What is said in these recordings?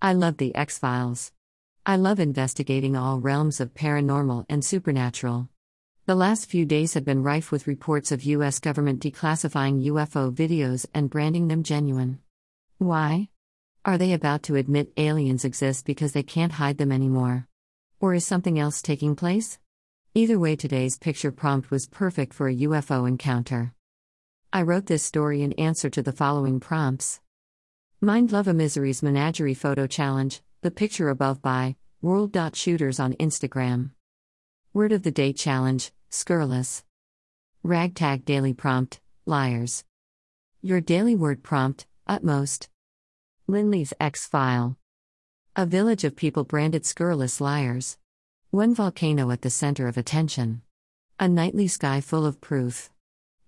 I love the X-Files. I love investigating all realms of paranormal and supernatural. The last few days have been rife with reports of U.S. government declassifying UFO videos and branding them genuine. Why? Are they about to admit aliens exist because they can't hide them anymore? Or is something else taking place? Either way, today's picture prompt was perfect for a UFO encounter. I wrote this story in answer to the following prompts. Mind Love a Misery's Menagerie Photo Challenge, the picture above by World.Shooters on Instagram. Word of the Day Challenge, scurrilous. Ragtag Daily Prompt, liars. Your Daily Word Prompt, utmost. Lindley's X-File. A village of people branded scurrilous liars. One volcano at the center of attention. A nightly sky full of proof.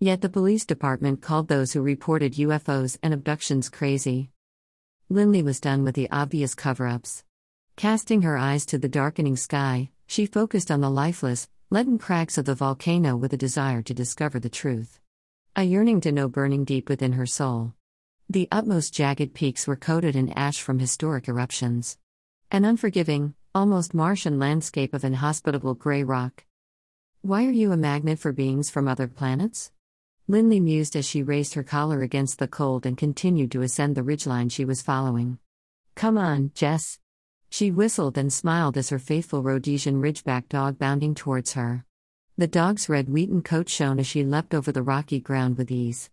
Yet the police department called those who reported UFOs and abductions crazy. Lindley was done with the obvious cover-ups. Casting her eyes to the darkening sky, she focused on the lifeless, leaden cracks of the volcano with a desire to discover the truth. A yearning to know burning deep within her soul. The utmost jagged peaks were coated in ash from historic eruptions. An unforgiving, almost Martian landscape of inhospitable gray rock. Why are you a magnet for beings from other planets? Lindley mused as she raised her collar against the cold and continued to ascend the ridgeline she was following. Come on, Jess. She whistled and smiled as her faithful Rhodesian ridgeback dog bounded towards her. The dog's red wheaten coat shone as she leapt over the rocky ground with ease.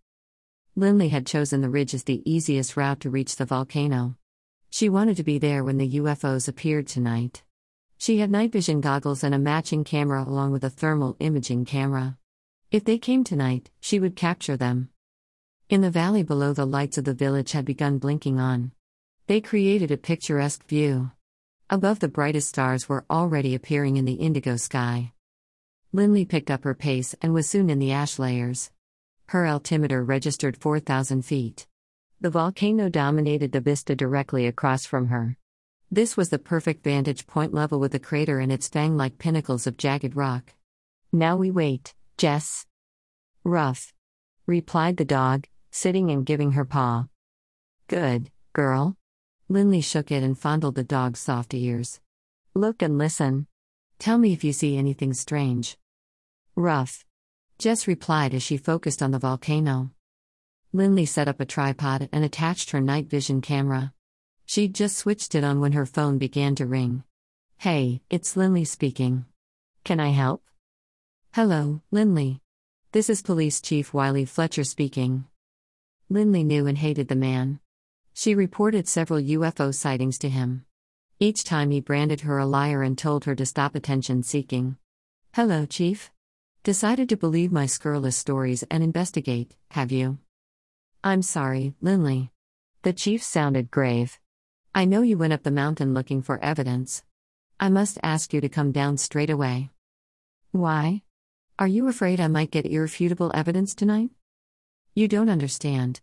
Lindley had chosen the ridge as the easiest route to reach the volcano. She wanted to be there when the UFOs appeared tonight. She had night vision goggles and a matching camera along with a thermal imaging camera. If they came tonight, she would capture them. In the valley below, the lights of the village had begun blinking on. They created a picturesque view. Above, the brightest stars were already appearing in the indigo sky. Lindley picked up her pace and was soon in the ash layers. Her altimeter registered 4,000 feet. The volcano dominated the vista directly across from her. This was the perfect vantage point, level with the crater and its fang-like pinnacles of jagged rock. Now we wait, Jess. Rough, replied the dog, sitting and giving her paw. Good, girl. Lindley shook it and fondled the dog's soft ears. Look and listen. Tell me if you see anything strange. Rough, Jess replied as she focused on the volcano. Lindley set up a tripod and attached her night vision camera. She'd just switched it on when her phone began to ring. Hey, it's Lindley speaking. Can I help? Hello, Lindley. This is Police Chief Wiley Fletcher speaking. Lindley knew and hated the man. She reported several UFO sightings to him. Each time he branded her a liar and told her to stop attention seeking. Hello, Chief. Decided to believe my scurrilous stories and investigate, have you? I'm sorry, Lindley. The chief sounded grave. I know you went up the mountain looking for evidence. I must ask you to come down straight away. Why? Are you afraid I might get irrefutable evidence tonight? You don't understand.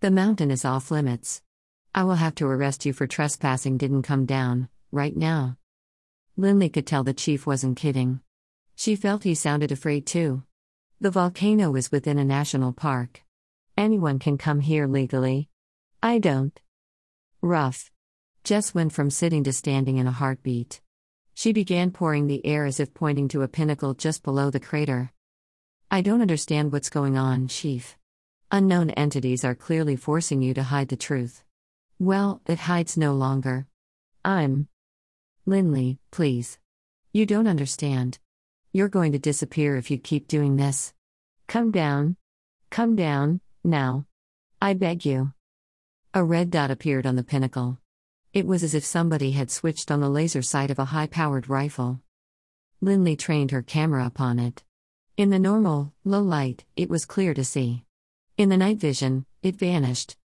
The mountain is off limits. I will have to arrest you for trespassing. Didn't come down, right now. Lindley could tell the chief wasn't kidding. She felt he sounded afraid too. The volcano is within a national park. Anyone can come here legally. I don't. Rough. Jess went from sitting to standing in a heartbeat. She began pouring the air as if pointing to a pinnacle just below the crater. I don't understand what's going on, Chief. Unknown entities are clearly forcing you to hide the truth. Well, it hides no longer. I'm... Lindley, please. You don't understand. You're going to disappear if you keep doing this. Come down. Come down. Now. I beg you. A red dot appeared on the pinnacle. It was as if somebody had switched on the laser sight of a high-powered rifle. Lindley trained her camera upon it. In the normal, low light, it was clear to see. In the night vision, it vanished.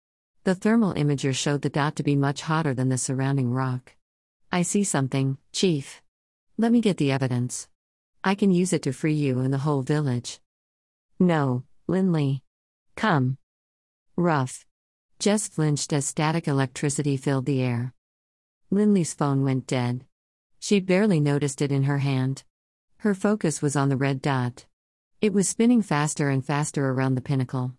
The thermal imager showed the dot to be much hotter than the surrounding rock. I see something, Chief. Let me get the evidence. I can use it to free you and the whole village. No, Lindley. Come. Rough. Jess flinched as static electricity filled the air. Lindley's phone went dead. She barely noticed it in her hand. Her focus was on the red dot. It was spinning faster and faster around the pinnacle.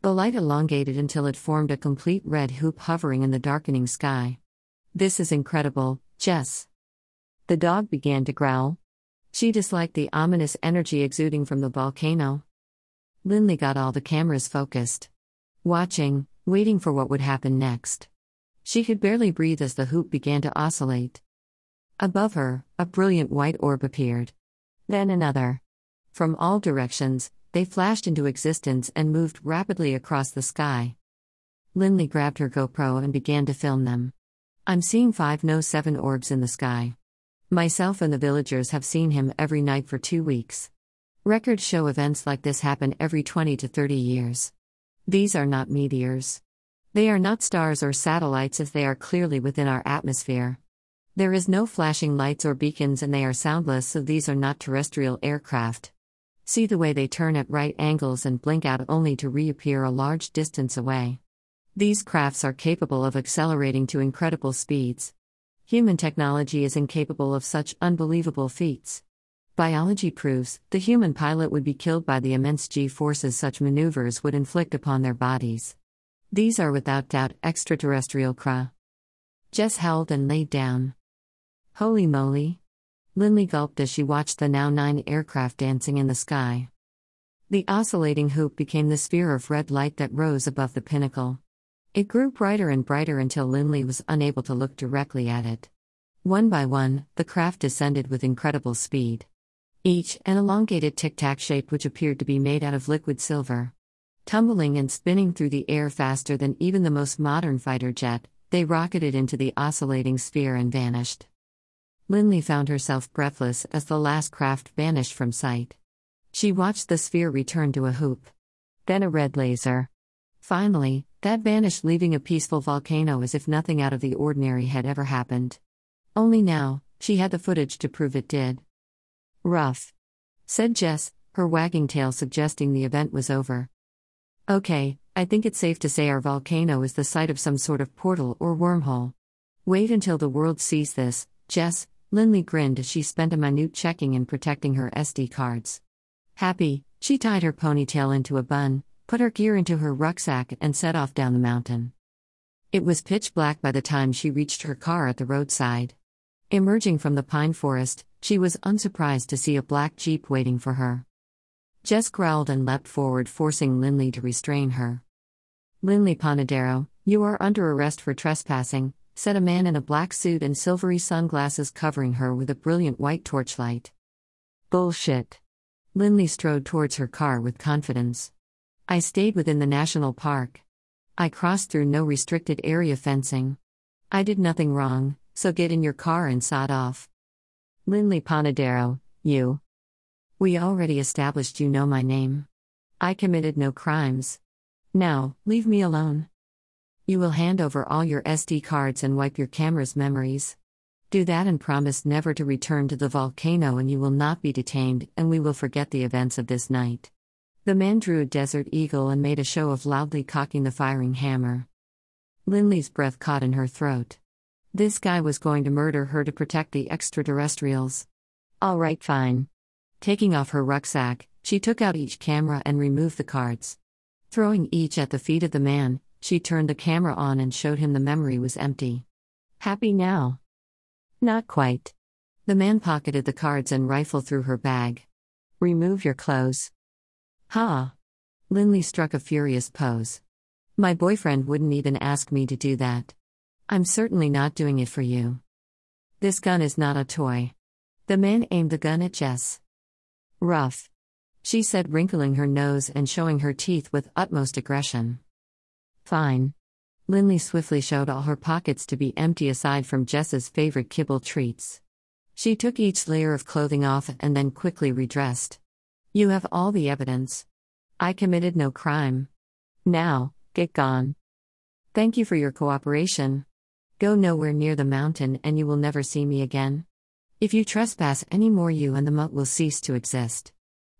The light elongated until it formed a complete red hoop hovering in the darkening sky. This is incredible, Jess. The dog began to growl. She disliked the ominous energy exuding from the volcano. Lindley got all the cameras focused. Watching, waiting for what would happen next. She could barely breathe as the hoop began to oscillate. Above her, a brilliant white orb appeared. Then another. From all directions, they flashed into existence and moved rapidly across the sky. Lindley grabbed her GoPro and began to film them. I'm seeing 7 orbs in the sky. Myself and the villagers have seen him every night for 2 weeks. Records show events like this happen every 20 to 30 years. These are not meteors. They are not stars or satellites, as they are clearly within our atmosphere. There is no flashing lights or beacons, and they are soundless, so these are not terrestrial aircraft. See the way they turn at right angles and blink out only to reappear a large distance away. These crafts are capable of accelerating to incredible speeds. Human technology is incapable of such unbelievable feats. Biology proves the human pilot would be killed by the immense G-forces such maneuvers would inflict upon their bodies. These are without doubt extraterrestrial cra. Jess howled and laid down. Holy moly. Lindley gulped as she watched the now 9 aircraft dancing in the sky. The oscillating hoop became the sphere of red light that rose above the pinnacle. It grew brighter and brighter until Lindley was unable to look directly at it. One by one, the craft descended with incredible speed. Each an elongated tic-tac shape which appeared to be made out of liquid silver. Tumbling and spinning through the air faster than even the most modern fighter jet, they rocketed into the oscillating sphere and vanished. Lindley found herself breathless as the last craft vanished from sight. She watched the sphere return to a hoop. Then a red laser. Finally, that vanished, leaving a peaceful volcano as if nothing out of the ordinary had ever happened. Only now, she had the footage to prove it did. Rough. Said Jess, her wagging tail suggesting the event was over. Okay, I think it's safe to say our volcano is the site of some sort of portal or wormhole. Wait until the world sees this, Jess. Lindley grinned as she spent a minute checking and protecting her SD cards. Happy, she tied her ponytail into a bun, put her gear into her rucksack and set off down the mountain. It was pitch black by the time she reached her car at the roadside. Emerging from the pine forest, she was unsurprised to see a black Jeep waiting for her. Jess growled and leapt forward, forcing Lindley to restrain her. Lindley Ponadero, you are under arrest for trespassing, said a man in a black suit and silvery sunglasses, covering her with a brilliant white torchlight. Bullshit. Lindley strode towards her car with confidence. I stayed within the national park. I crossed through no restricted area fencing. I did nothing wrong, so get in your car and sod off. Lindley Ponadero, you. We already established you know my name. I committed no crimes. Now, leave me alone. You will hand over all your SD cards and wipe your camera's memories. Do that and promise never to return to the volcano, and you will not be detained, and we will forget the events of this night. The man drew a Desert Eagle and made a show of loudly cocking the firing hammer. Lindley's breath caught in her throat. This guy was going to murder her to protect the extraterrestrials. All right, fine. Taking off her rucksack, she took out each camera and removed the cards. Throwing each at the feet of the man, she turned the camera on and showed him the memory was empty. Happy now? Not quite. The man pocketed the cards and rifled through her bag. Remove your clothes. Ha! Lindley struck a furious pose. My boyfriend wouldn't even ask me to do that. I'm certainly not doing it for you. This gun is not a toy. The man aimed the gun at Jess. Rough. She said, wrinkling her nose and showing her teeth with utmost aggression. Fine. Lindley swiftly showed all her pockets to be empty aside from Jess's favorite kibble treats. She took each layer of clothing off and then quickly redressed. You have all the evidence. I committed no crime. Now, get gone. Thank you for your cooperation. Go nowhere near the mountain and you will never see me again. If you trespass any more, you and the mutt will cease to exist.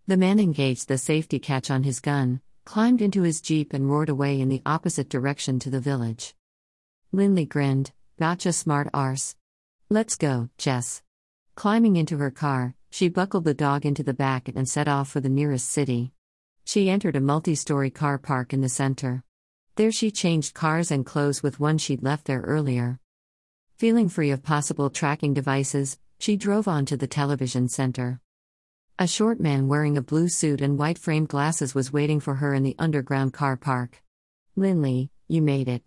The man engaged the safety catch on his gun, climbed into his Jeep and roared away in the opposite direction to the village. Lindley grinned, gotcha smart arse. Let's go, Jess. Climbing into her car, she buckled the dog into the back and set off for the nearest city. She entered a multi-story car park in the center. There she changed cars and clothes with one she'd left there earlier. Feeling free of possible tracking devices, she drove on to the television center. A short man wearing a blue suit and white framed glasses was waiting for her in the underground car park. "Lindley, you made it.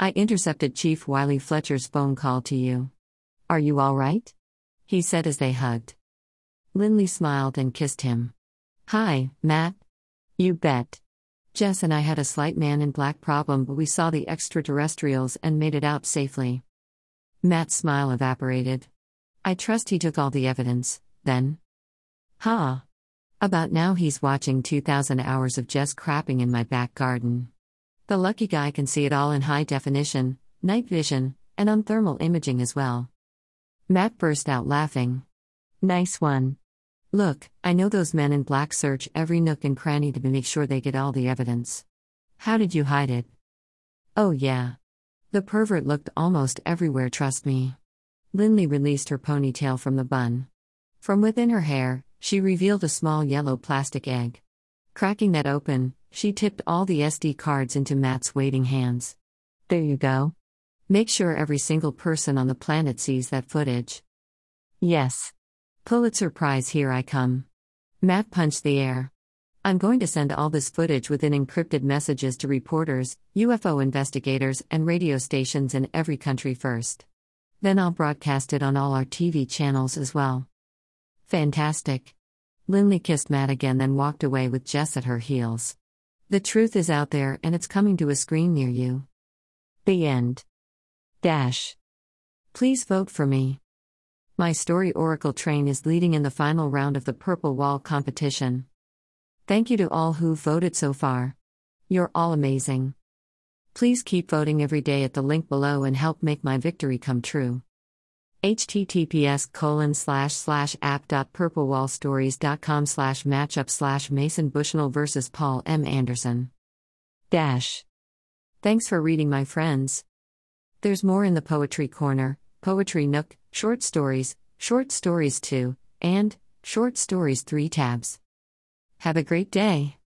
I intercepted Chief Wiley Fletcher's phone call to you. Are you all right?" he said as they hugged. Lindley smiled and kissed him. "Hi, Matt." "You bet. Jess and I had a slight man in black problem, but we saw the extraterrestrials and made it out safely." Matt's smile evaporated. "I trust he took all the evidence, then?" "Ha! About now he's watching 2,000 hours of Jess crapping in my back garden. The lucky guy can see it all in high definition, night vision, and on thermal imaging as well." Matt burst out laughing. "Nice one. Look, I know those men in black search every nook and cranny to make sure they get all the evidence. How did you hide it?" "Oh yeah. The pervert looked almost everywhere, trust me." Lindley released her ponytail from the bun. From within her hair, she revealed a small yellow plastic egg. Cracking that open, she tipped all the SD cards into Matt's waiting hands. "There you go. Make sure every single person on the planet sees that footage." "Yes. Pulitzer Prize, here I come." Matt punched the air. "I'm going to send all this footage within encrypted messages to reporters, UFO investigators, and radio stations in every country first. Then I'll broadcast it on all our TV channels as well." "Fantastic." Lindley kissed Matt again, then walked away with Jess at her heels. The truth is out there and it's coming to a screen near you. The end. Dash. Please vote for me. My story Oracle Train is leading in the final round of the Purple Wall competition. Thank you to all who voted so far. You're all amazing. Please keep voting every day at the link below and help make my victory come true. https://app.purplewallstories.com/matchup/Mason Bushnell versus Paul M. Anderson. Dash. Thanks for reading, my friends. There's more in the Poetry Corner, Poetry Nook, Short Stories 2, and Short Stories 3 tabs. Have a great day.